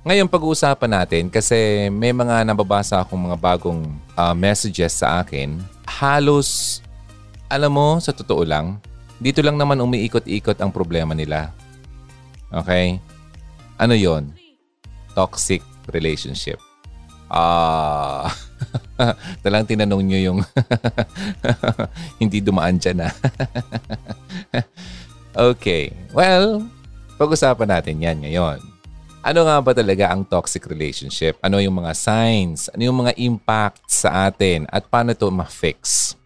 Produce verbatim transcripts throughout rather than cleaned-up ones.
Ngayon pag-uusapan natin kasi may mga nababasa akong mga bagong uh, messages sa akin. Halos, alam mo, sa totoo lang, dito lang naman umiikot-ikot ang problema nila. Okay? Ano yon? Toxic relationship. Ah, uh, talang tinanong nyo yung hindi dumaan dyan ah. Okay, well, pag-usapan natin yan ngayon. Ano nga ba talaga ang toxic relationship? Ano yung mga signs? Ano yung mga impact sa atin? At paano ito ma-fix?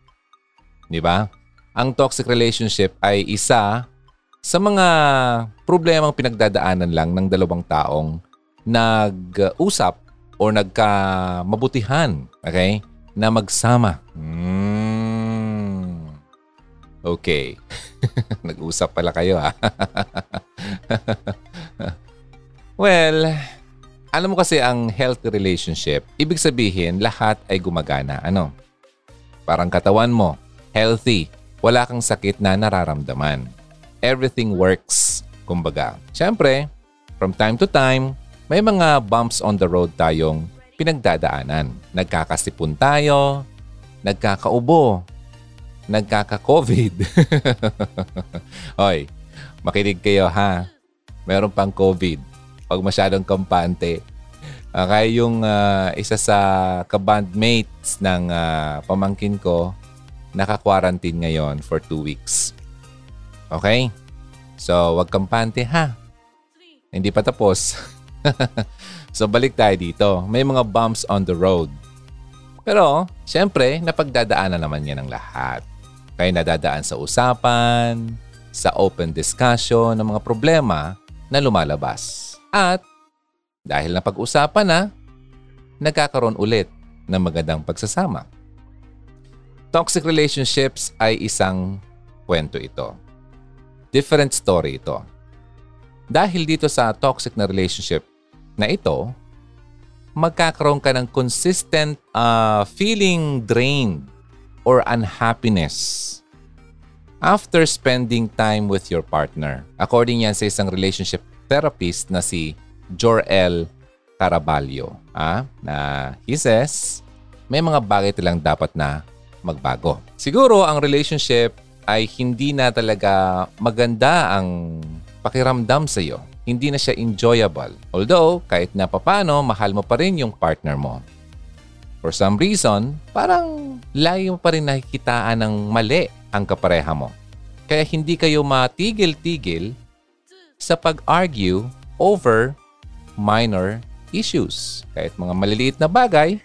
Di ba? Ang toxic relationship ay isa sa mga problemang pinagdadaanan lang ng dalawang taong nag-usap o nagkamabutihan, okay? Na magsama. Mm. Okay. Nag-usap pala kayo ha. Well, alam mo kasi ang healthy relationship, ibig sabihin lahat ay gumagana. Ano? Parang katawan mo, healthy. Wala kang sakit na nararamdaman. Everything works, kumbaga. Siyempre, from time to time, may mga bumps on the road tayong pinagdadaanan. Nagkakasipon tayo, nagkakaubo, nagkaka-COVID. Hoy, makinig kayo ha. Meron pang COVID. Pag masyadong kampante. Okay, yung uh, isa sa kabandmates ng uh, pamangkin ko, naka-quarantine ngayon for two weeks. Okay? So, wag kampante ha. Hindi pa tapos. So, balik tayo dito. May mga bumps on the road. Pero, syempre, napagdadaanan naman yan ng lahat. Kaya nadadaan sa usapan, sa open discussion ng mga problema na lumalabas. At dahil na pag-usapan na, nagkakaroon ulit ng magandang pagsasama. Toxic relationships ay isang kwento ito. Different story ito. Dahil dito sa toxic na relationship na ito, magkakaroon ka ng consistent uh, feeling drained or unhappiness after spending time with your partner. According yan sa isang relationship therapist na si Joel Caraballo. Ah, na he says, may mga bagay lang dapat na magbago. Siguro ang relationship ay hindi na talaga maganda ang pakiramdam sa iyo. Hindi na siya enjoyable. Although, kahit na papano, mahal mo pa rin yung partner mo. For some reason, parang lagi mo pa rin nakikitaan ng mali ang kapareha mo. Kaya hindi kayo matigil-tigil sa pag-argue over minor issues. Kahit mga maliliit na bagay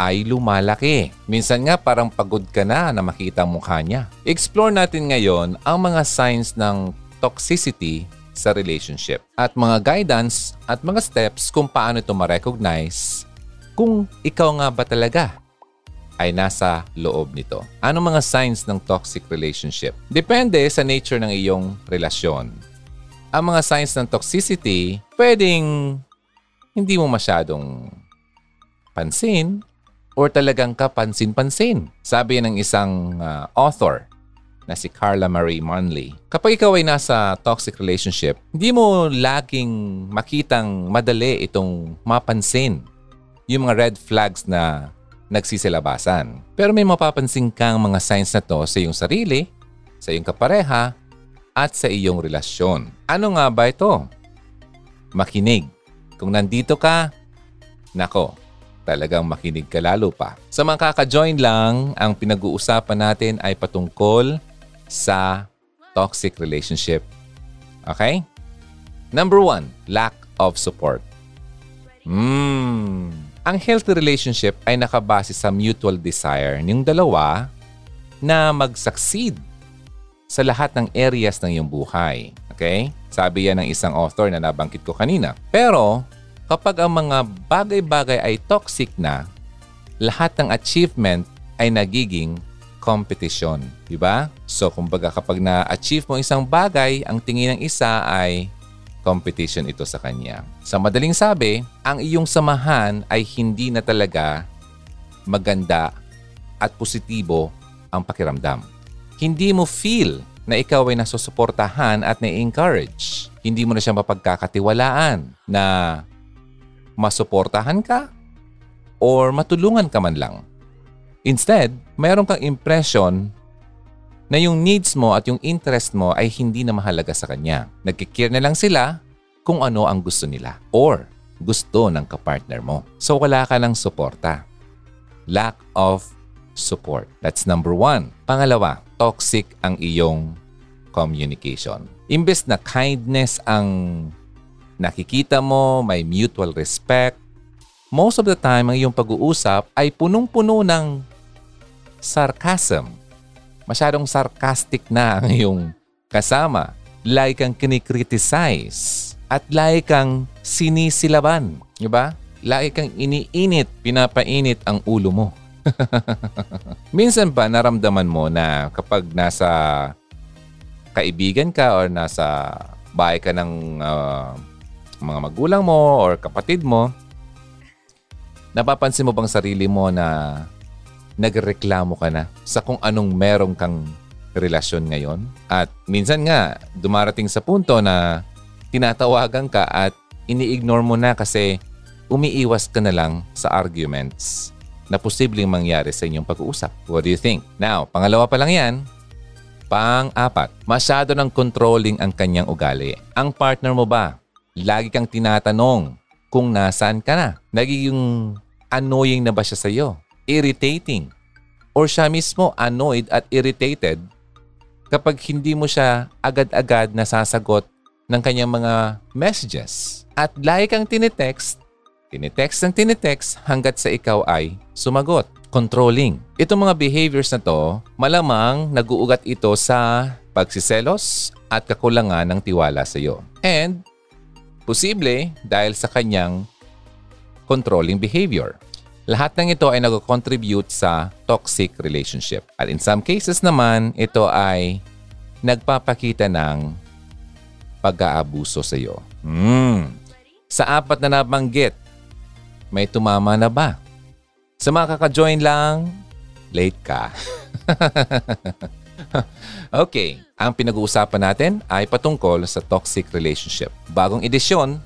ay lumalaki. Minsan nga parang pagod ka na na makita ang mukha niya. Explore natin ngayon ang mga signs ng toxicity sa relationship at mga guidance at mga steps kung paano ito ma-recognize kung ikaw nga ba talaga ay nasa loob nito. Anong mga signs ng toxic relationship? Depende sa nature ng iyong relasyon. Ang mga signs ng toxicity, pwedeng hindi mo masyadong pansin or talagang kapansin-pansin. Sabi ng isang uh, author na si Carla Marie Manley, kapag ikaw ay nasa toxic relationship, hindi mo laging makitang madali itong mapansin yung mga red flags na nagsisilabasan. Pero may mapapansin kang mga signs na to sa iyong sarili, sa iyong kapareha, at sa iyong relasyon. Ano nga ba ito? Makinig. Kung nandito ka, nako, talagang makinig ka lalo pa. Sa mga kaka-join lang, ang pinag-uusapan natin ay patungkol sa toxic relationship. Okay? Number one, lack of support. Hmm. Ang healthy relationship ay nakabase sa mutual desire ng dalawa na mag-succeed sa lahat ng areas ng iyong buhay. Okay? Sabi yan ng isang author na nabanggit ko kanina. Pero, kapag ang mga bagay-bagay ay toxic na, lahat ng achievement ay nagiging competition. Diba? So, kumbaga kapag na-achieve mo isang bagay, ang tingin ng isa ay competition ito sa kanya. Sa madaling sabi, ang iyong samahan ay hindi na talaga maganda at positibo ang pakiramdam. Hindi mo feel na ikaw ay nasusuportahan at na-encourage. Hindi mo na siya mapagkakatiwalaan na masuportahan ka or matulungan ka man lang. Instead, mayroon kang impression na yung needs mo at yung interest mo ay hindi na mahalaga sa kanya. Nagkikir na lang sila kung ano ang gusto nila or gusto ng kapartner mo. So wala ka ng suporta. Lack of support. That's number one. Pangalawa, toxic ang iyong communication. Imbes na kindness ang nakikita mo, may mutual respect, most of the time ang iyong pag-uusap ay punong-puno ng sarcasm. Masyadong sarcastic na ang iyong kasama. Like ang kinikriticize. At lagi kang sinisilaban, di ba? Lagi kang iniinit, pinapainit ang ulo mo. Minsan ba naramdaman mo na kapag nasa kaibigan ka or nasa bahay ka ng uh, mga magulang mo or kapatid mo, napapansin mo bang sarili mo na nagreklamo ka na sa kung anong meron kang relasyon ngayon? At minsan nga, dumarating sa punto na tinatawagan ka at ini-ignore mo na kasi umiiwas ka na lang sa arguments na posibleng mangyari sa inyong pag-uusap. What do you think? Now, pangalawa pa lang yan. Pang-apat, masyado ng controlling ang kanyang ugali. Ang partner mo ba? Lagi kang tinatanong kung nasaan ka na. Nagiging annoying na ba siya sa iyo? Irritating. Or siya mismo annoyed at irritated kapag hindi mo siya agad-agad nasasagot ng kanyang mga messages. At lagi kang tinitext, tinitext ng tinitext hanggat sa ikaw ay sumagot. Controlling. Itong mga behaviors na to, malamang naguugat ito sa pagsiselos at kakulangan ng tiwala sa iyo. And, posible dahil sa kanyang controlling behavior. Lahat ng ito ay nag-contribute sa toxic relationship. At in some cases naman, ito ay nagpapakita ng pag-aabuso sa iyo. Mm. Sa apat na nabanggit, may tumama na ba? Sa mga kaka-join lang, late ka. Okay, ang pinag-uusapan natin ay patungkol sa toxic relationship. Bagong edisyon,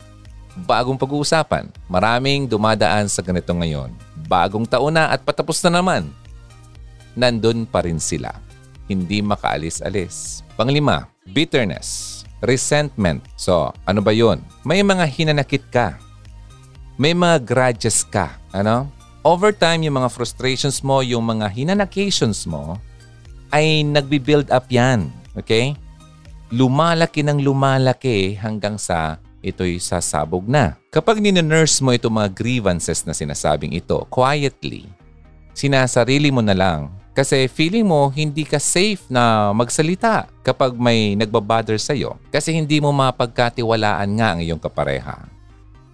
bagong pag-uusapan. Maraming dumadaan sa ganito ngayon. Bagong taon na at patapos na naman. Nandun pa rin sila. Hindi makaalis-alis. Panglima, bitterness. Resentment. So, ano ba yun? May mga hinanakit ka. May mga grudges ka. Ano? Over time, yung mga frustrations mo, yung mga hinanakations mo, ay nagbi-build up yan. Okay? Lumalaki ng lumalaki hanggang sa ito'y sasabog na. Kapag ninonurse mo itong mga grievances na sinasabing ito, quietly, sinasarili mo na lang. Kasi feeling mo hindi ka safe na magsalita kapag may nagbabother sa'yo. Kasi hindi mo mapagkatiwalaan nga ang iyong kapareha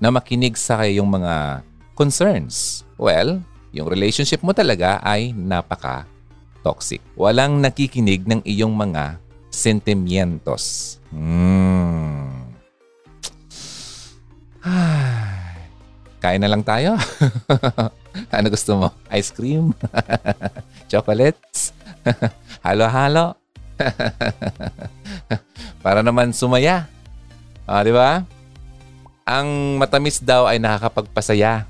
na makinig sa iyong mga concerns. Well, yung relationship mo talaga ay napaka-toxic. Walang nakikinig ng iyong mga sentimientos. Hmm. Kain na lang tayo. Ano gusto mo? Ice cream? Chocolates? Halo-halo? Para naman sumaya. Ah, di ba? Ang matamis daw ay nakakapagpasaya.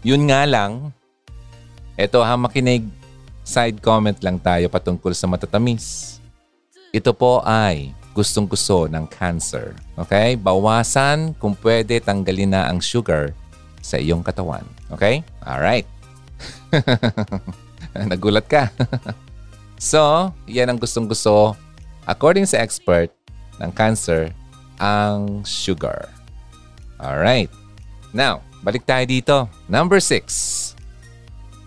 Yun nga lang, eto ha, makinig. Side comment lang tayo patungkol sa matatamis. Ito po ay gustong-gusto ng cancer. Okay? Bawasan kung pwede, tanggalin na ang sugar sa iyong katawan. Okay? Alright. Nagulat ka. So, yan ang gustong-gusto, according sa expert ng cancer, ang sugar. Alright. Now, balik tayo dito. Number six,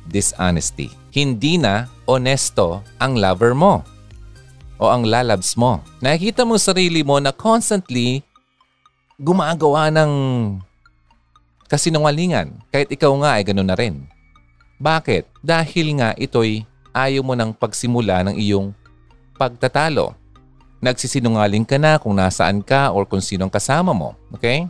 dishonesty. Hindi na honesto ang lover mo o ang lalabs mo. Nakikita mo sarili mo na constantly gumagawa ng kasinungalingan, kahit ikaw nga ay gano'n na rin. Bakit? Dahil nga ito'y ayaw mo ng pagsimula ng iyong pagtatalo. Nagsisinungaling ka na kung nasaan ka o kung sinong kasama mo. Okay?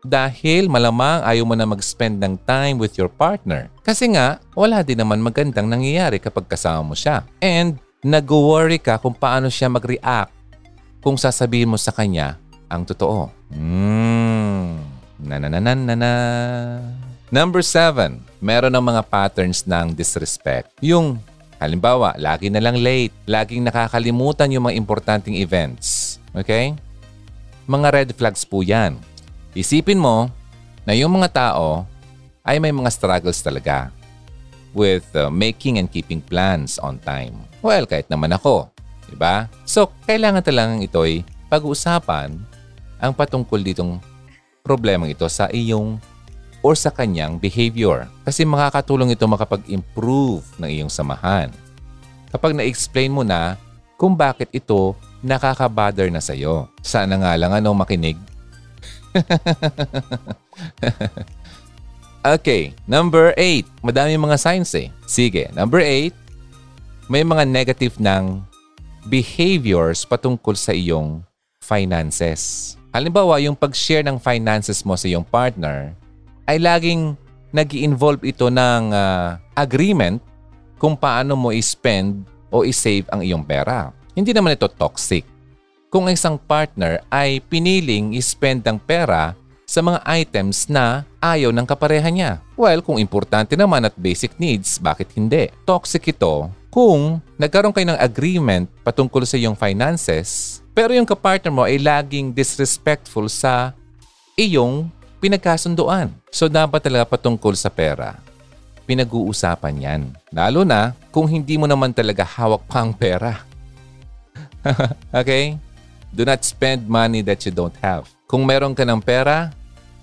Dahil malamang ayaw mo na mag-spend ng time with your partner. Kasi nga, wala din naman magandang nangyayari kapag kasama mo siya. And nag-worry ka kung paano siya mag-react kung sasabihin mo sa kanya ang totoo. Hmm... Na-na-na-na-na-na. Number seven, meron ng mga patterns ng disrespect. Yung, halimbawa, lagi na lang late, laging nakakalimutan yung mga importanteng events. Okay? Mga red flags po yan. Isipin mo na yung mga tao ay may mga struggles talaga with uh, making and keeping plans on time. Well, kahit naman ako. Diba? So, kailangan talagang ito'y pag-uusapan ang patungkol ditong problemang ito sa iyong or sa kanyang behavior. Kasi makakatulong ito makapag-improve ng iyong samahan. Kapag na-explain mo na kung bakit ito nakakabother na sa'yo. Sana nga lang ano makinig. Okay, number eight. Madami mga signs eh. Sige, number eight. May mga negative ng behaviors patungkol sa iyong finances. Halimbawa, yung pag-share ng finances mo sa iyong partner ay laging nag-i-involve ito ng uh, agreement kung paano mo i-spend o i-save ang iyong pera. Hindi naman ito toxic. Kung isang partner ay piniling i-spend ang pera sa mga items na ayaw ng kapareha niya. Well, kung importante naman at basic needs, bakit hindi? Toxic ito kung nagkaroon kayo ng agreement patungkol sa iyong finances pero yung kapartner mo ay laging disrespectful sa iyong pinagkasunduan. So, dapat talaga patungkol sa pera, pinag-uusapan yan. Lalo na kung hindi mo naman talaga hawak pa ang pera. Okay? Do not spend money that you don't have. Kung meron ka ng pera,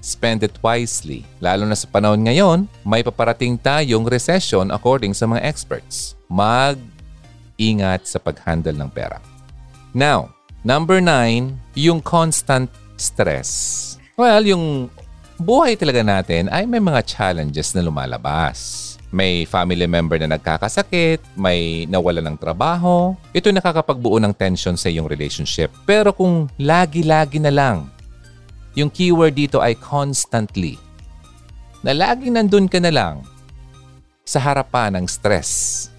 spend it wisely. Lalo na sa panahon ngayon, may paparating tayong recession according sa mga experts. Mag-ingat sa pag-handle ng pera. Now, number nine, yung constant stress. Well, yung buhay talaga natin ay may mga challenges na lumalabas. May family member na nagkakasakit, may nawala ng trabaho. Ito nakakapagbuo ng tension sa iyong relationship. Pero kung lagi-lagi na lang, yung keyword dito ay constantly, na laging nandun ka na lang sa harapan ng stress.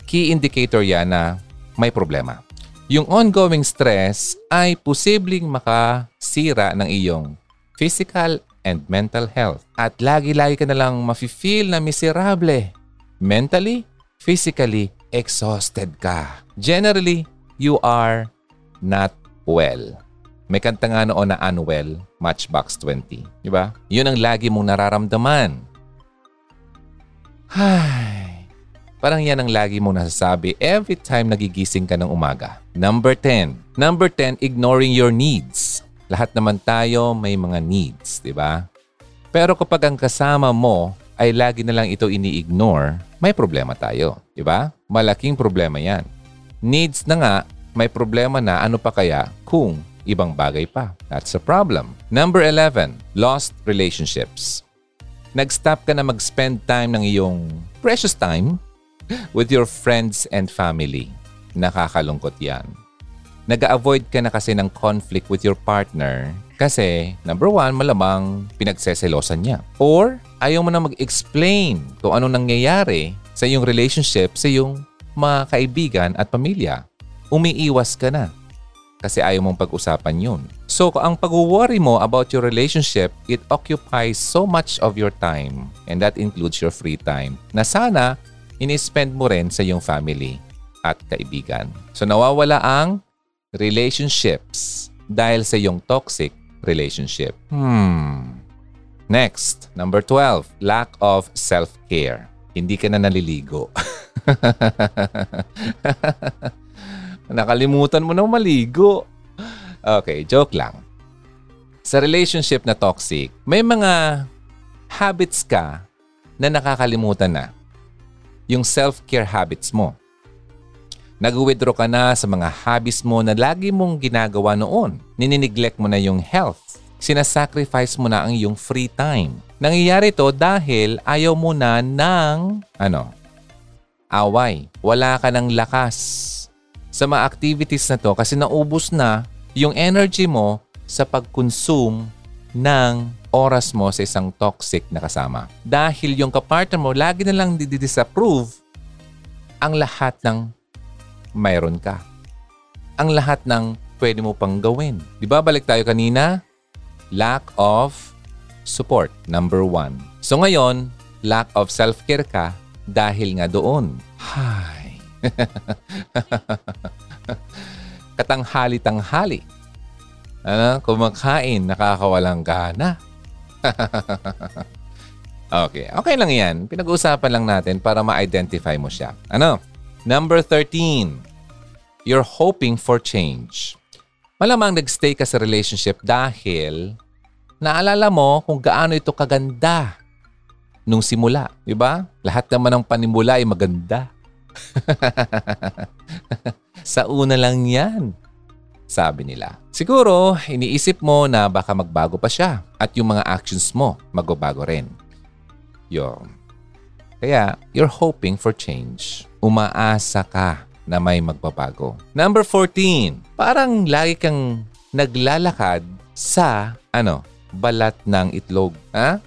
Key indicator yan na may problema. Yung ongoing stress ay posibleng makasira ng iyong physical and mental health. At lagi-lagi ka na lang mafe-feel na miserable. Mentally, physically, exhausted ka. Generally, you are not well. May kanta nga noon na Unwell, Matchbox twenty. Diba? Yun ang lagi mong nararamdaman. Ay, parang yan ang lagi mong nasasabi every time nagigising ka ng umaga. Number ten. Number ten, ignoring your needs. Lahat naman tayo may mga needs, di ba? Pero kapag ang kasama mo ay lagi na lang ito ini-ignore, may problema tayo, di ba? Malaking problema yan. Needs na nga, may problema na, ano pa kaya kung ibang bagay pa? That's a problem. Number eleven, lost relationships. Nag-stop ka na mag-spend time ng iyong precious time with your friends and family. Nakakalungkot yan. Nag-a-avoid ka na kasi ng conflict with your partner kasi, number one, malamang pinagseselosan niya. Or, ayaw mo na mag-explain kung anong nangyayari sa iyong relationship, sa iyong mga kaibigan at pamilya. Umiiwas ka na kasi ayaw mong pag-usapan yun. So, ang pag-worry mo about your relationship, it occupies so much of your time and that includes your free time na sana in-spend mo rin sa iyong family at kaibigan. So, nawawala ang relationships dahil sa iyong toxic relationship. Hmm. Next, number twelve, lack of self-care. Hindi ka na naliligo. Nakalimutan mo na maligo. Okay, joke lang. Sa relationship na toxic, may mga habits ka na nakakalimutan na. Yung self-care habits mo. Nag-withdraw ka na sa mga hobbies mo na lagi mong ginagawa noon. Nininiglect mo na yung health. Sinasacrifice mo na ang iyong free time. Nangyayari ito dahil ayaw mo na ng ano, away. Wala ka ng lakas sa mga activities na to kasi naubos na yung energy mo sa pag-consume ng oras mo sa isang toxic na kasama. Dahil yung kapartner mo lagi na lang dididisapprove ang lahat ng mayroon ka. Ang lahat ng pwede mo pang gawin. Di ba balik tayo kanina? Lack of support, number one. So ngayon, lack of self-care ka dahil nga doon. Hay. Katanghali-tanghali. Ano? Kumakain, nakakawalang gana. Okay. Okay lang yan. Pinag-uusapan lang natin para ma-identify mo siya. Ano? Number thirteen. You're hoping for change. Malamang nag-stay ka sa relationship dahil naalala mo kung gaano ito kaganda nung simula. Diba? Lahat naman ng panimula ay maganda. Sa una lang yan, sabi nila. Siguro, iniisip mo na baka magbago pa siya at yung mga actions mo magbago rin. Yun. Kaya, you're hoping for change. Umaasa ka na may magbabago. Number fourteen. Parang lagi kang naglalakad sa, ano, balat ng itlog. Ha?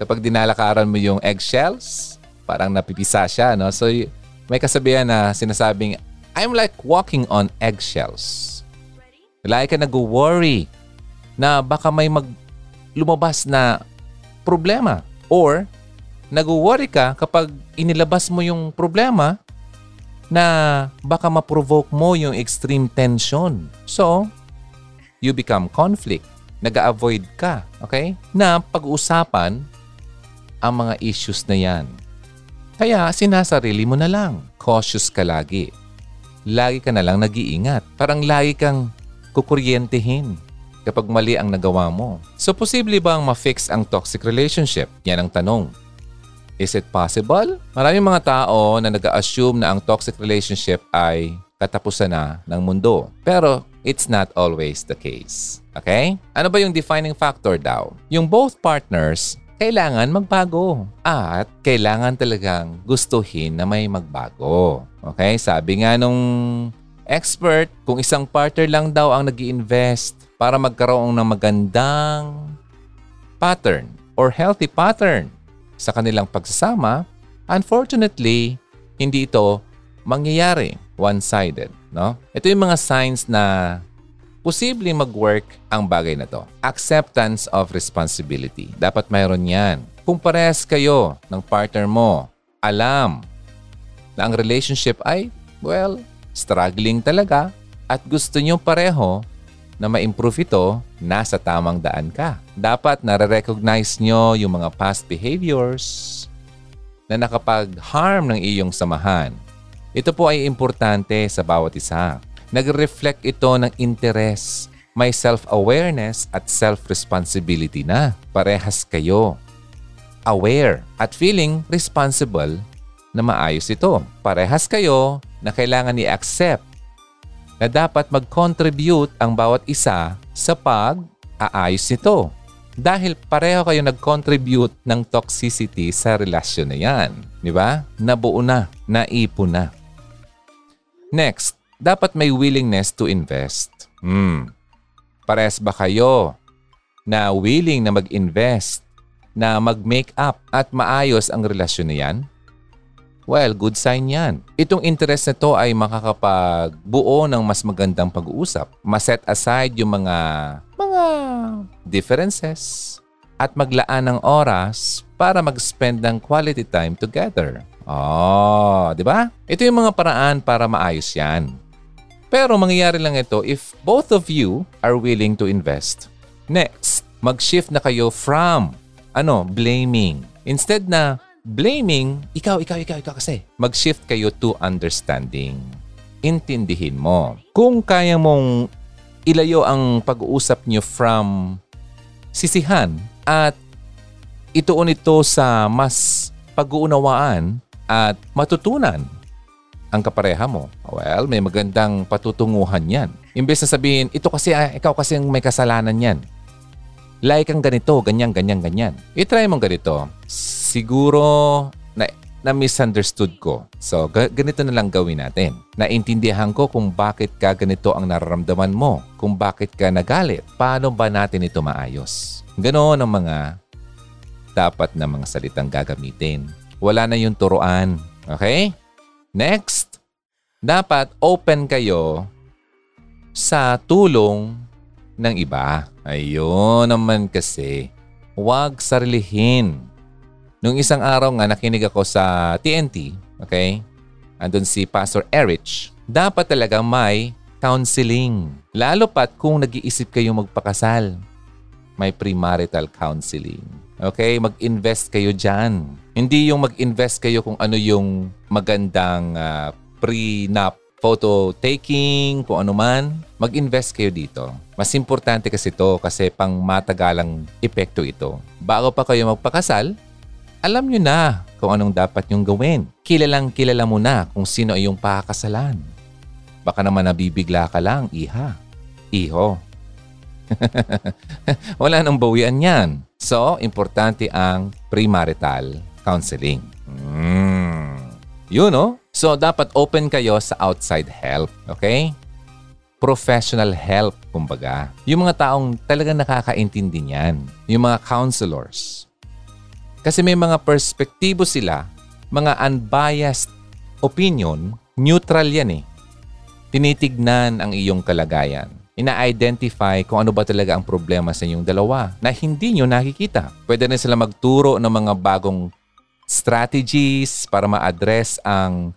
Kapag dinalakaran mo yung eggshells, parang napipisa siya, no? So, may kasabihan na sinasabing, I'm like walking on eggshells. Lagi ka nag-worry na baka may mag- lumabas na problema. Or, nag-worry ka kapag inilabas mo yung problema na baka ma-provoke mo yung extreme tension. So, you become conflict. Nag-avoid ka, okay? Na pag-uusapan ang mga issues na yan. Kaya sinasarili mo na lang. Cautious ka lagi. Lagi ka na lang nag-iingat. Parang lagi kang kukuryentehin kapag mali ang nagawa mo. So, posible bang ma-fix ang toxic relationship? Yan ang tanong. Is it possible? Maraming mga tao na nag-assume na ang toxic relationship ay katapusan na ng mundo. Pero, it's not always the case. Okay? Ano ba yung defining factor daw? Yung both partners, kailangan magbago. At kailangan talagang gustuhin na may magbago. Okay? Sabi nga nung expert, kung isang partner lang daw ang nag-i-invest para magkaroon ng magandang pattern or healthy pattern sa kanilang pagsasama, unfortunately, hindi ito mangyayari. One-sided, no? Ito yung mga signs na posibleng mag-work ang bagay na to. Acceptance of responsibility. Dapat mayroon yan. Kung parehas kayo ng partner mo, alam na ang relationship ay, well, struggling talaga at gusto nyo pareho na ma-improve ito, nasa tamang daan ka. Dapat nare-recognize nyo yung mga past behaviors na nakapag-harm ng iyong samahan. Ito po ay importante sa bawat isa. Nag-reflect ito ng interes, may self-awareness at self-responsibility na. Parehas kayo. Aware at feeling responsible na maayos ito. Parehas kayo na kailangan i-accept na dapat mag-contribute ang bawat isa sa pag-aayos nito. Dahil pareho kayo nag-contribute ng toxicity sa relasyon na yan. Di ba? Nabuo na. Naipon na. Next, dapat may willingness to invest. Hmm. Parehas ba kayo na willing na mag-invest, na mag-make up at maayos ang relasyon na yan? Well, good sign yan. Itong interest na to ay makakapagbuo ng mas magandang pag-uusap. Maset aside yung mga mga differences at maglaan ng oras para mag-spend ng quality time together. Oh, di ba? Ito yung mga paraan para maayos yan. Pero mangyayari lang ito if both of you are willing to invest. Next, mag-shift na kayo from ano, blaming. Instead na blaming, ikaw, ikaw, ikaw, ikaw kasi. Mag-shift kayo to understanding. Intindihin mo. Kung kaya mong ilayo ang pag-uusap nyo from sisihan at ituon ito sa mas pag-uunawaan at matutunan ang kapareha mo. Well, may magandang patutunguhan yan. Imbes na sabihin, ito kasi, ikaw kasi ang may kasalanan yan. Like ang ganito, ganyan, ganyan, ganyan. I-try mong ganito. Siguro na, na misunderstood ko. So, ganito na lang gawin natin. Naintindihan ko kung bakit ka ganito ang nararamdaman mo. Kung bakit ka nagalit. Paano ba natin ito maayos? Ganoon ang mga dapat na mga salitang gagamitin. Wala na yung turuan. Okay? Next, dapat open kayo sa tulong ng iba. Ayun naman kasi. huwag sarilihin. Nung isang araw nga, nakinig ako sa T N T, okay? Andun si Pastor Erich. Dapat talaga may counseling. Lalo pat kung nag-iisip kayo magpakasal, may premarital counseling. Okay? Mag-invest kayo dyan. Hindi yung mag-invest kayo kung ano yung magandang uh, prenup photo taking, kung ano man. Mag-invest kayo dito. Mas importante kasi ito kasi pang matagalang epekto ito. Bago pa kayo magpakasal, alam nyo na kung anong dapat nyong gawin. Kilalang kilala mo na kung sino ay yung pakakasalan. Baka naman nabibigla ka lang, iha. Iho. Wala nang bawian yan. So, importante ang premarital counseling. Mm. Yun, no? So, dapat open kayo sa outside help. Okay? Professional help, kumbaga. Yung mga taong talaga nakakaintindi niyan. Yung mga counselors. Kasi may mga perspektibo sila, mga unbiased opinion, neutral yan eh. Tinitignan ang iyong kalagayan. Ina-identify kung ano ba talaga ang problema sa inyong dalawa na hindi nyo nakikita. Pwede rin sila magturo ng mga bagong strategies para ma-address ang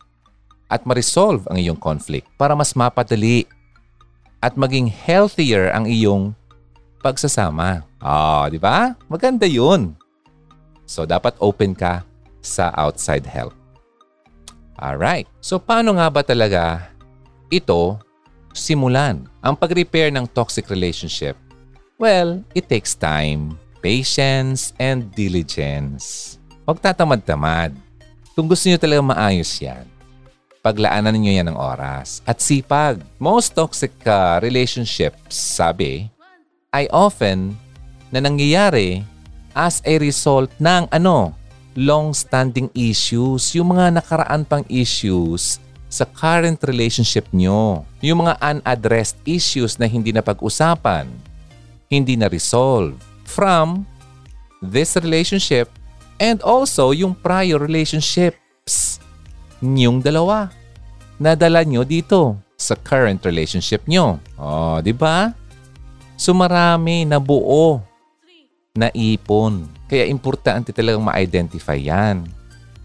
at ma-resolve ang iyong conflict para mas mapadali at maging healthier ang iyong pagsasama. Ah, oh, di ba? Maganda yun. So, dapat open ka sa outside help. Alright. So, paano nga ba talaga ito simulan? Ang pag-repair ng toxic relationship, well, it takes time, patience, and diligence. Huwag tatamad-tamad. Kung gusto nyo talaga maayos yan, paglaanan niyo yan ng oras at sipag. Most toxic uh, relationships, sabi, ay often na nangyayari as a result ng ano, long-standing issues, yung mga nakaraan pang issues sa current relationship nyo. Yung mga unaddressed issues na hindi na pag-usapan, hindi na resolve from this relationship and also yung prior relationships nyong dalawa. Nadala nyo dito sa current relationship nyo. Oh, di ba? So marami na buo na ipon. Kaya importante talagang ma-identify yan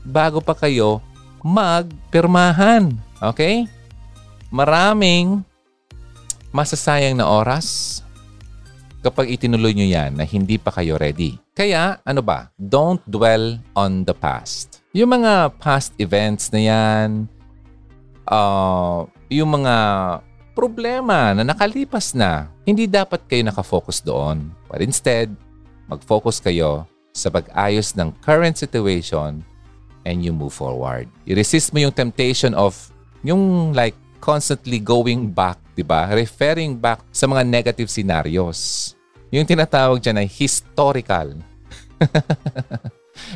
bago pa kayo magpirmahan. Okay? Maraming masasayang na oras kapag itinuloy nyo yan na hindi pa kayo ready. Kaya, ano ba? Don't dwell on the past. Yung mga past events na yan, uh, yung mga problema na nakalipas na, hindi dapat kayo nakafocus doon. But instead, mag-focus kayo sa pag-ayos ng current situation and you move forward. I-resist mo yung temptation of yung like constantly going back, di ba? Referring back sa mga negative scenarios. Yung tinatawag dyan ay historical.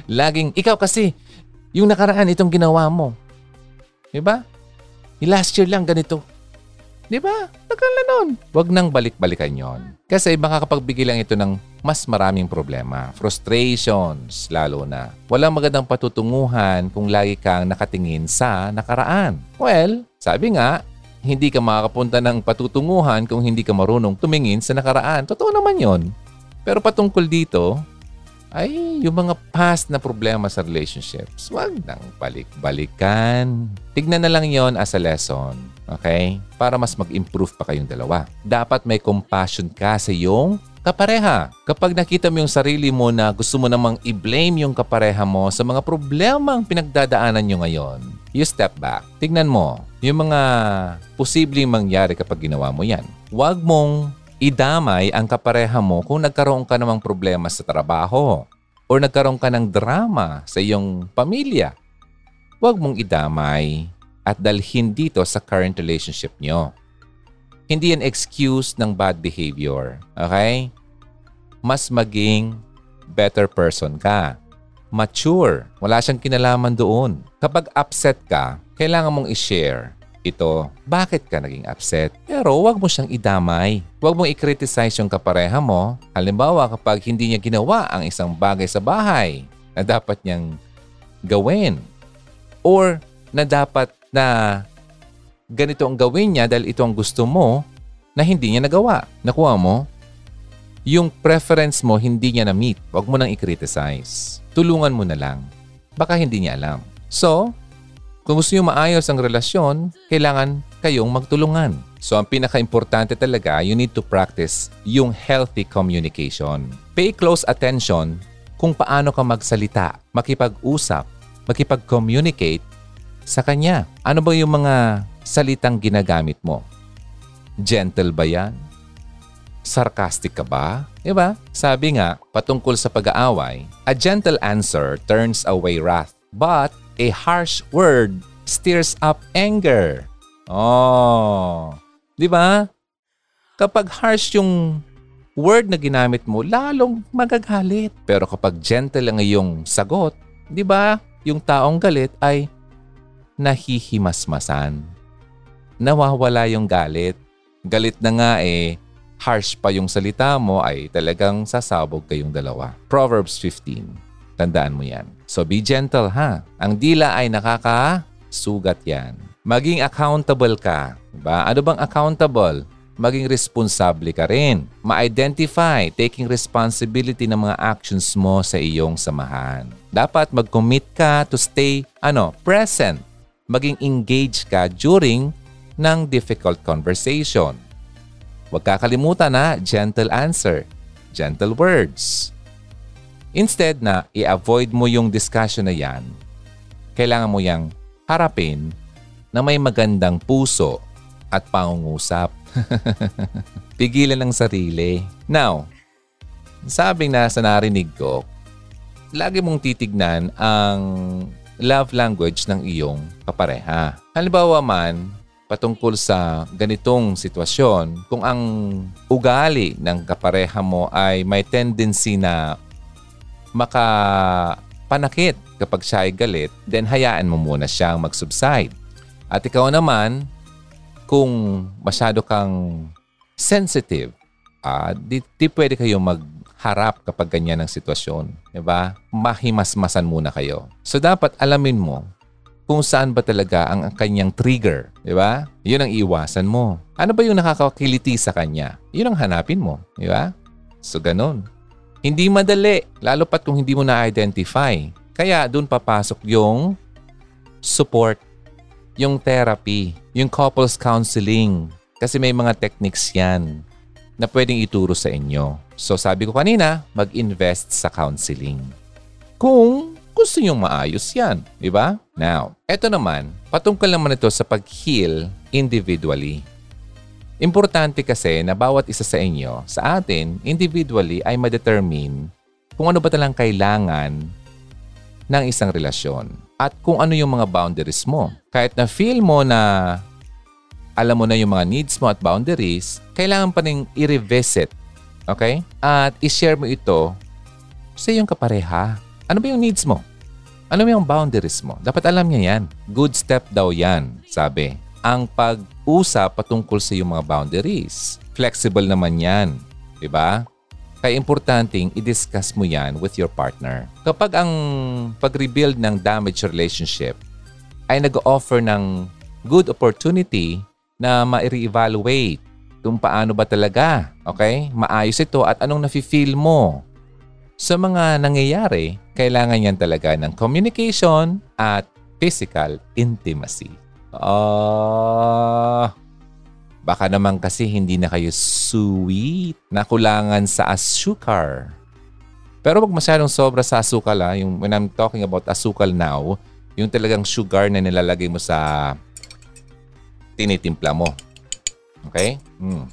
Laging, ikaw kasi, yung nakaraan itong ginawa mo. Di ba? Last year lang ganito. Di ba? Nakala nun. Huwag nang balik-balikan yon. Kasi baka kapagbigilan ito ng mas maraming problema. Frustrations, lalo na. Walang magandang patutunguhan kung lagi kang nakatingin sa nakaraan. Well, sabi nga, hindi ka makakapunta ng patutunguhan kung hindi ka marunong tumingin sa nakaraan. Totoo naman yon. Pero patungkol dito, ay yung mga past na problema sa relationships, wag nang balik-balikan. Tignan na lang yon as a lesson, okay? Para mas mag-improve pa kayong dalawa. Dapat may compassion ka sa iyong kapareha. Kapag nakita mo yung sarili mo na gusto mo namang i-blame yung kapareha mo sa mga problema ang pinagdadaanan nyo ngayon, you step back. Tignan mo yung mga posibleng mangyari kapag ginawa mo yan. Wag mong idamay ang kapareha mo kung nagkaroon ka namang problema sa trabaho o nagkaroon ka ng drama sa iyong pamilya. Huwag mong idamay at dalhin dito sa current relationship nyo. Hindi yan excuse ng bad behavior. Okay? Mas maging better person ka. Mature. Wala siyang kinalaman doon. Kapag upset ka, kailangan mong i-share ito. Bakit ka naging upset? Pero huwag mo siyang idamay. Huwag mong i-criticize yung kapareha mo. Halimbawa, kapag hindi niya ginawa ang isang bagay sa bahay na dapat niyang gawin or na dapat na ganito ang gawin niya dahil ito ang gusto mo na hindi niya nagawa. Nakuha mo? yung preference mo hindi niya na-meet, huwag mo nang i-criticize. Tulungan mo na lang. Baka hindi niya alam. So, kung gusto niyo maayos ang relasyon, kailangan kayong magtulungan. So, ang pinaka-importante talaga, you need to practice yung healthy communication. Pay close attention kung paano ka magsalita, makipag-usap, makipag-communicate sa kanya. Ano ba yung mga salitang ginagamit mo? Gentle ba yan? Sarcastic ka ba? Diba? Sabi nga, patungkol sa pag-aaway, a gentle answer turns away wrath, but a harsh word stirs up anger. Oh, diba? Kapag harsh yung word na ginamit mo, lalong magagalit. Pero kapag gentle ang iyong sagot, diba? Yung taong galit ay nahihimasmasan. Nawawala yung galit. Galit na nga eh, harsh pa yung salita mo, ay talagang sasabog kayong dalawa. Proverbs fifteen. Tandaan mo yan. So be gentle ha. Ang dila ay nakakasugat yan. Maging accountable ka. Diba? Ano bang accountable? Maging responsable ka rin. Ma-identify, taking responsibility ng mga actions mo sa iyong samahan. Dapat mag-commit ka to stay ano, present. Maging engaged ka during ng difficult conversation. Huwag kakalimutan na gentle answer, gentle words. Instead na i-avoid mo yung discussion na yan, kailangan mo yang harapin na may magandang puso at pangungusap. Pigilan ang sarili. Now, sabi na sa narinig ko, lagi mong titignan ang love language ng iyong kapareha. Halimbawa man, patungkol sa ganitong sitwasyon, kung ang ugali ng kapareha mo ay may tendency na makapanakit kapag siya ay galit, then hayaan mo muna siyang mag-subside. At ikaw naman, kung masyado kang sensitive, ah, di, di pwede kayong magharap kapag ganyan ang sitwasyon. Diba? Mahimasmasan muna kayo. So dapat alamin mo kung saan ba talaga ang kanyang trigger, di ba? Yun ang iwasan mo. Ano ba yung nakakakiliti sa kanya? Yun ang hanapin mo, di ba? So, ganun. Hindi madali, lalo pat kung hindi mo na-identify. Kaya dun papasok yung support, yung therapy, yung couples counseling. Kasi may mga techniques yan na pwedeng ituro sa inyo. So, sabi ko kanina, mag-invest sa counseling. Kung gusto niyong maayos yan, di ba? Now, eto naman, patungkol naman ito sa pag-heal individually. Importante kasi na bawat isa sa inyo, sa atin, individually ay ma-determine kung ano ba talang kailangan ng isang relasyon at kung ano yung mga boundaries mo. Kahit na feel mo na alam mo na yung mga needs mo at boundaries, kailangan pa rin i-revisit. Okay? At i-share mo ito sa iyong kapareha. Ano ba yung needs mo? Ano ba yung boundaries mo? Dapat alam niya yan. Good step daw yan, sabi. Ang pag-usap patungkol sa iyong mga boundaries. Flexible naman yan, di ba? Kaya importanteng i-discuss mo yan with your partner. Kapag ang pag-rebuild ng damaged relationship ay nag-offer ng good opportunity na ma-re-evaluate kung paano ba talaga, okay? Maayos ito at anong nafe-feel mo. Sa mga nangyayari, kailangan yan talaga ng communication at physical intimacy. Uh, baka naman kasi hindi na kayo sweet, nakulangan sa asukar. Pero wag masyadong sobra sa asukal. Ha? Yung, when I'm talking about asukal now, yung talagang sugar na nilalagay mo sa tinitimpla mo. Okay? Hmm.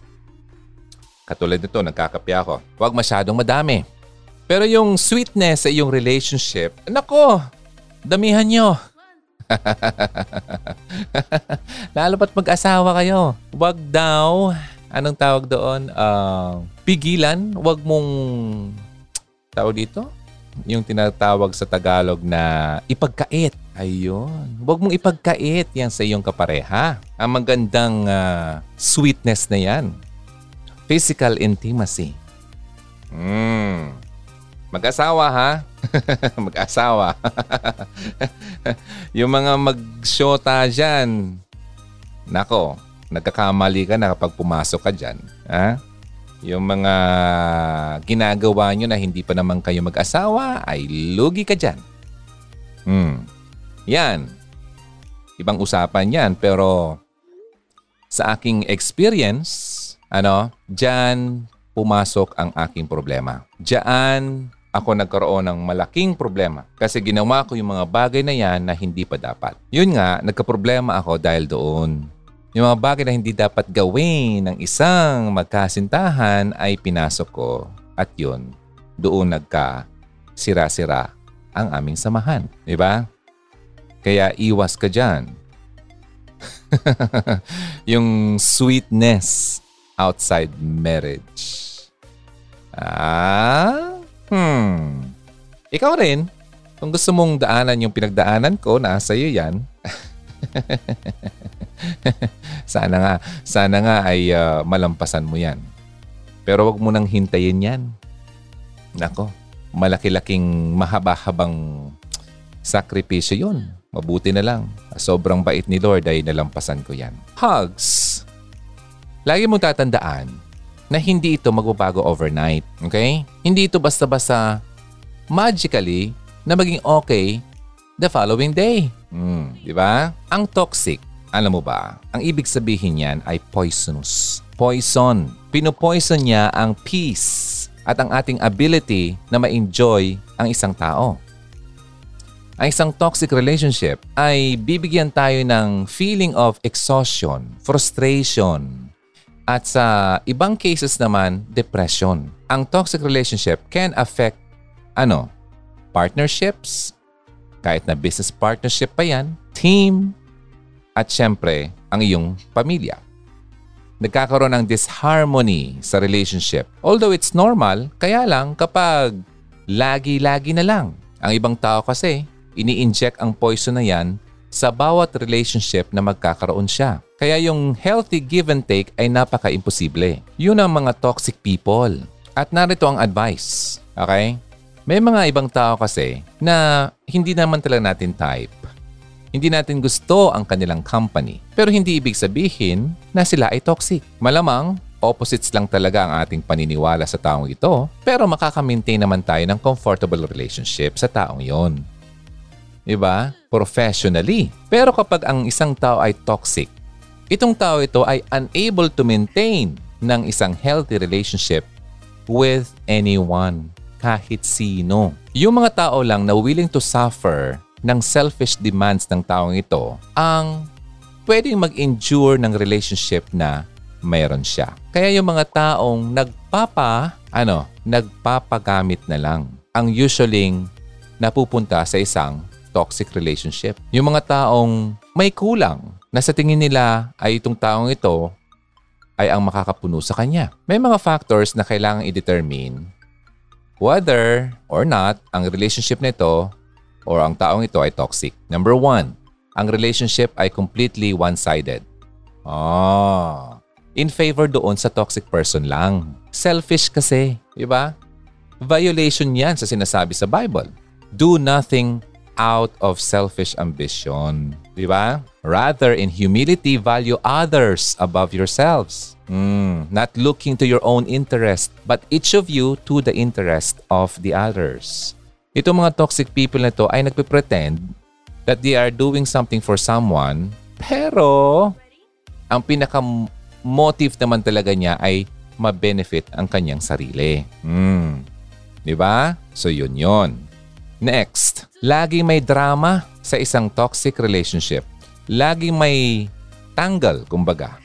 Katulad nito, nagkakape ako. Wag masyadong madami. Pero yung sweetness sa iyong relationship, nako, damihan nyo. Lalo pat mag-asawa kayo. Wag daw, anong tawag doon? Uh, pigilan. Wag mong, tawag dito? Yung tinatawag sa Tagalog na ipagkait. Ayun. Wag mong ipagkait yan sa iyong kapareha. Ang magandang uh, sweetness na yan. Physical intimacy. Hmm. Mag-asawa ha? Mag-asawa. Yung mga mag-shota dyan, nako, nagkakamali ka na kapag pumasok ka dyan. Ha? Yung mga ginagawa nyo na hindi pa naman kayo mag-asawa, ay lugi ka dyan. Hmm. Yan. Ibang usapan yan. Pero sa aking experience, ano, dyan pumasok ang aking problema. Dyan ako nagkaroon ng malaking problema. Kasi ginawa ko yung mga bagay na yan na hindi pa dapat. Yun nga, nagkaproblema ako dahil doon. Yung mga bagay na hindi dapat gawin ng isang magkasintahan ay pinasok ko. At yun, doon nagka-sira-sira ang aming samahan. Diba? Kaya iwas ka dyan. Yung sweetness outside marriage. Ah? Hmm. Ikaw rin, kung gusto mong daanan yung pinagdaanan ko, nasa iyo yan. Sana nga, sana nga ay uh, malampasan mo yan. Pero wag mo nang hintayin yan. Nako, malaki-laking mahaba-habang sakripisyo yun. Mabuti na lang. Sobrang bait ni Lord ay nalampasan ko yan. Hugs. Lagi mong tatandaan na hindi ito magbabago overnight. Okay? Hindi ito basta-basta magically na maging okay the following day. Mm, di ba? Ang toxic, alam mo ba, ang ibig sabihin niyan ay poisonous. Poison. Pinopoison niya ang peace at ang ating ability na ma-enjoy ang isang tao. Ang isang toxic relationship ay bibigyan tayo ng feeling of exhaustion, frustration, at sa ibang cases naman, depression. Ang toxic relationship can affect ano, partnerships, kahit na business partnership pa yan, team, at syempre, ang iyong pamilya. Nagkakaroon ng disharmony sa relationship. Although it's normal, kaya lang kapag lagi-lagi na lang. Ang ibang tao kasi, ini-inject ang poison na yan sa bawat relationship na magkakaroon siya. Kaya yung healthy give and take ay napaka-imposible. Yun ang mga toxic people. At narito ang advice. Okay? May mga ibang tao kasi na hindi naman talaga natin type. Hindi natin gusto ang kanilang company. Pero hindi ibig sabihin na sila ay toxic. Malamang, opposites lang talaga ang ating paniniwala sa taong ito. Pero makaka-maintain naman tayo ng comfortable relationship sa taong yon. Diba? Professionally. Pero kapag ang isang tao ay toxic, itong tao ito ay unable to maintain ng isang healthy relationship with anyone. Kahit sino. Yung mga tao lang na willing to suffer ng selfish demands ng taong ito ang pwedeng mag-endure ng relationship na mayroon siya. Kaya yung mga taong nagpapa, ano, nagpapagamit na lang ang usually napupunta sa isang toxic relationship. Yung mga taong may kulang na sa tingin nila ay itong taong ito ay ang makakapuno sa kanya. May mga factors na kailangang i-determine whether or not ang relationship nito or ang taong ito ay toxic. Number one, ang relationship ay completely one-sided. Oh, in favor doon sa toxic person lang. Selfish kasi, di ba? Violation yan sa sinasabi sa Bible. Do nothing out of selfish ambition. Di ba? Rather, in humility, value others above yourselves. Mm, not looking to your own interest, but each of you to the interest of the others. Itong mga toxic people na to ay nagpe-pretend that they are doing something for someone, pero ang pinaka-motive naman talaga niya ay ma-benefit ang kanyang sarili. Mm. Diba? So yun yun. Next, lagi may drama sa isang toxic relationship. Lagi may tanggal, kumbaga.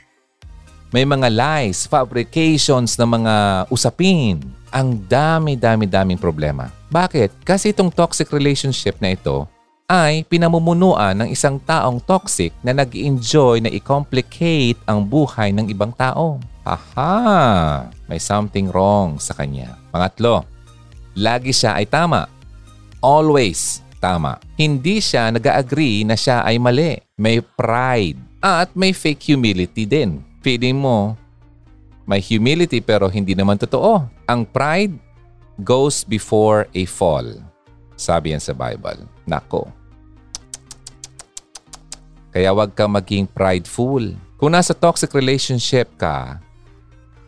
May mga lies, fabrications na mga usapin. Ang dami-dami-daming problema. Bakit? Kasi itong toxic relationship na ito ay pinamumunuan ng isang taong toxic na nag-enjoy na i-complicate ang buhay ng ibang tao. Aha! May something wrong sa kanya. Pangatlo, lagi siya ay tama. Always tama. Hindi siya nag-agree na siya ay mali. May pride at may fake humility din. Feeling mo, may humility pero hindi naman totoo. Ang pride goes before a fall. Sabi yan sa Bible. Nako. Kaya wag ka maging prideful. Kung nasa toxic relationship ka,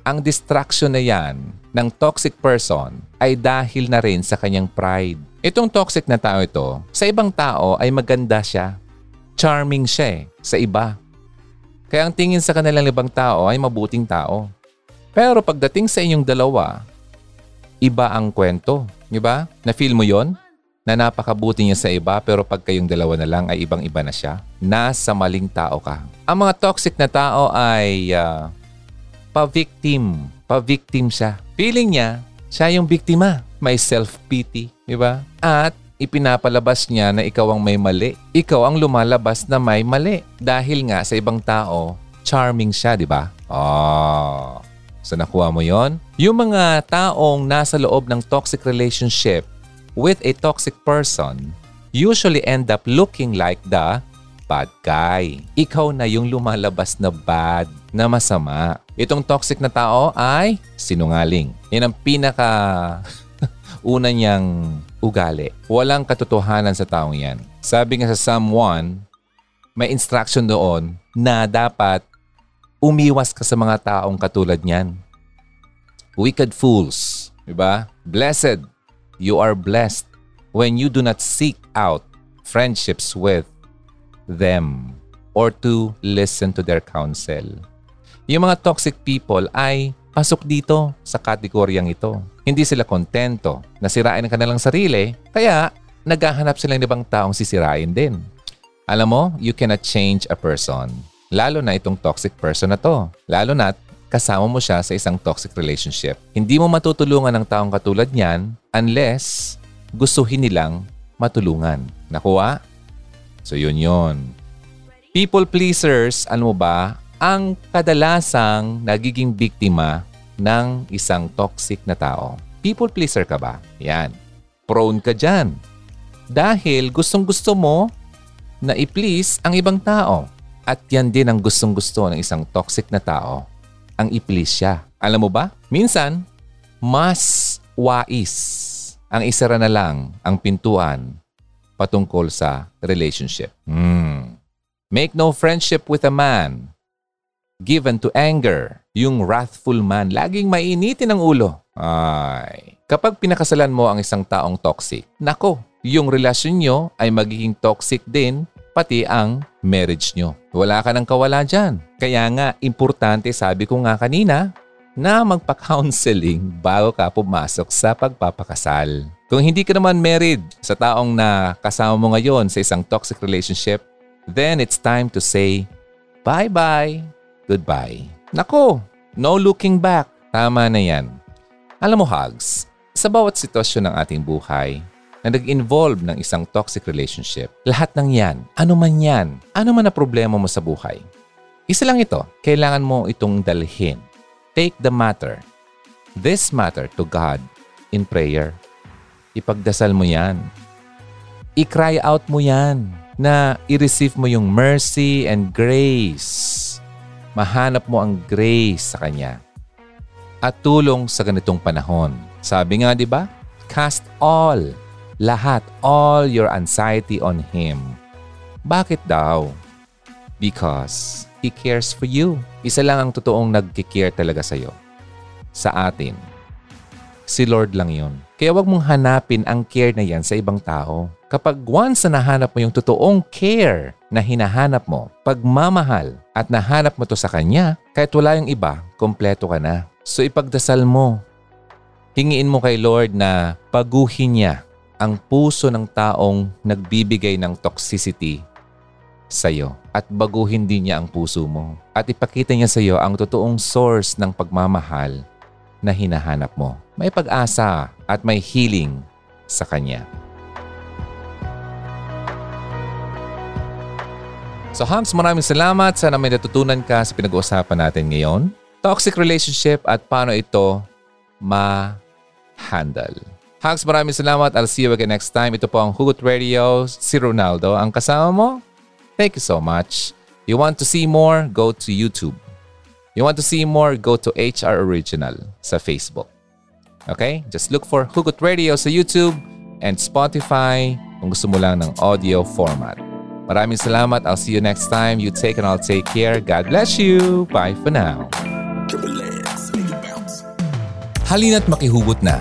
ang distraction na yan ng toxic person ay dahil na rin sa kanyang pride. Itong toxic na tao ito, sa ibang tao ay maganda siya. Charming siya eh, sa iba. Kaya ang tingin sa kanilang ibang tao ay mabuting tao. Pero pagdating sa inyong dalawa, iba ang kwento. Di ba? Na-feel mo yon? Na napakabuti niya sa iba pero pag kayong dalawa na lang ay ibang-iba na siya. Nasa maling tao ka. Ang mga toxic na tao ay uh, pa-victim. Pa-victim siya. Feeling niya, siya yung biktima. May self-pity. Di ba? At ipinapalabas niya na ikaw ang may mali. Ikaw ang lumalabas na may mali. Dahil nga sa ibang tao, charming siya, di ba? Oh, so nakuha mo yon. Yung mga taong nasa loob ng toxic relationship with a toxic person usually end up looking like the bad guy. Ikaw na yung lumalabas na bad, na masama. Itong toxic na tao ay sinungaling. Yan ang pinaka... una niyang ugali. Walang katotohanan sa taong yan. Sabi nga sa someone, may instruction doon na dapat umiwas ka sa mga taong katulad niyan. Wicked fools. Diba? Blessed. You are blessed when you do not seek out friendships with them or to listen to their counsel. Yung mga toxic people ay pasok dito sa kategoryang ito. Hindi sila kontento. Nasirain ang kanilang sarili, kaya naghahanap sila ng ibang taong sisirain din. Alam mo, you cannot change a person. Lalo na itong toxic person na to. Lalo na kasama mo siya sa isang toxic relationship. Hindi mo matutulungan ang taong katulad niyan unless gustuhin nilang matulungan. Nakuha? So yun yun. People pleasers, ano ba, ang kadalasang nagiging biktima ng isang toxic na tao. People pleaser ka ba? Yan. Prone ka dyan. Dahil gustong-gusto mo na i-please ang ibang tao. At yan din ang gustong-gusto ng isang toxic na tao. Ang i-please siya. Alam mo ba? Minsan, mas wais ang isara na lang ang pintuan patungkol sa relationship. Hmm. Make no friendship with a man given to anger, yung wrathful man, laging mainitin ang ulo. Ay, kapag pinakasalan mo ang isang taong toxic, nako, yung relasyon nyo ay magiging toxic din, pati ang marriage nyo. Wala ka ng kawala dyan. Kaya nga, importante, sabi ko nga kanina, na magpa-counseling bago ka pumasok sa pagpapakasal. Kung hindi ka naman married sa taong na kasama mo ngayon sa isang toxic relationship, then it's time to say, bye-bye. Goodbye. Nako, no looking back. Tama na yan. Alam mo, Hugs, sa bawat sitwasyon ng ating buhay na nag-involve ng isang toxic relationship, lahat ng yan, ano man yan, ano man na problema mo sa buhay, isa lang ito, kailangan mo itong dalhin. Take the matter, this matter to God in prayer. Ipagdasal mo yan. I-cry out mo yan na i-receive mo yung mercy and grace. Mahanap mo ang grace sa Kanya at tulong sa ganitong panahon. Sabi nga, di ba? Cast all, lahat, all your anxiety on Him. Bakit daw? Because He cares for you. Isa lang ang totoong nagkikare talaga sa'yo. Sa atin. Si Lord lang yun. Kaya wag mong hanapin ang care na yan sa ibang tao. Kapag once na nahanap mo yung totoong care na hinahanap mo, pagmamahal at nahanap mo to sa Kanya, kahit wala yung iba, kompleto ka na. So ipagdasal mo. Hingiin mo kay Lord na paguhin niya ang puso ng taong nagbibigay ng toxicity sa'yo. At baguhin din niya ang puso mo. At ipakita niya sa'yo ang totoong source ng pagmamahal na hinahanap mo. May pag-asa at may healing sa Kanya. So Hams, maraming salamat. Sana may natutunan ka sa pinag-uusapan natin ngayon. Toxic relationship at paano ito ma-handle. Hams, maraming salamat. I'll see you again next time. Ito po ang Hugot Radio. Si Ronaldo ang kasama mo. Thank you so much. You want to see more? Go to YouTube. You want to see more? Go to H R Original sa Facebook. Okay? Just look for Hugot Radio sa YouTube and Spotify kung gusto mo lang ng audio format. Maraming salamat. I'll see you next time. You take and I'll take care. God bless you. Bye for now. halina't makihugot na.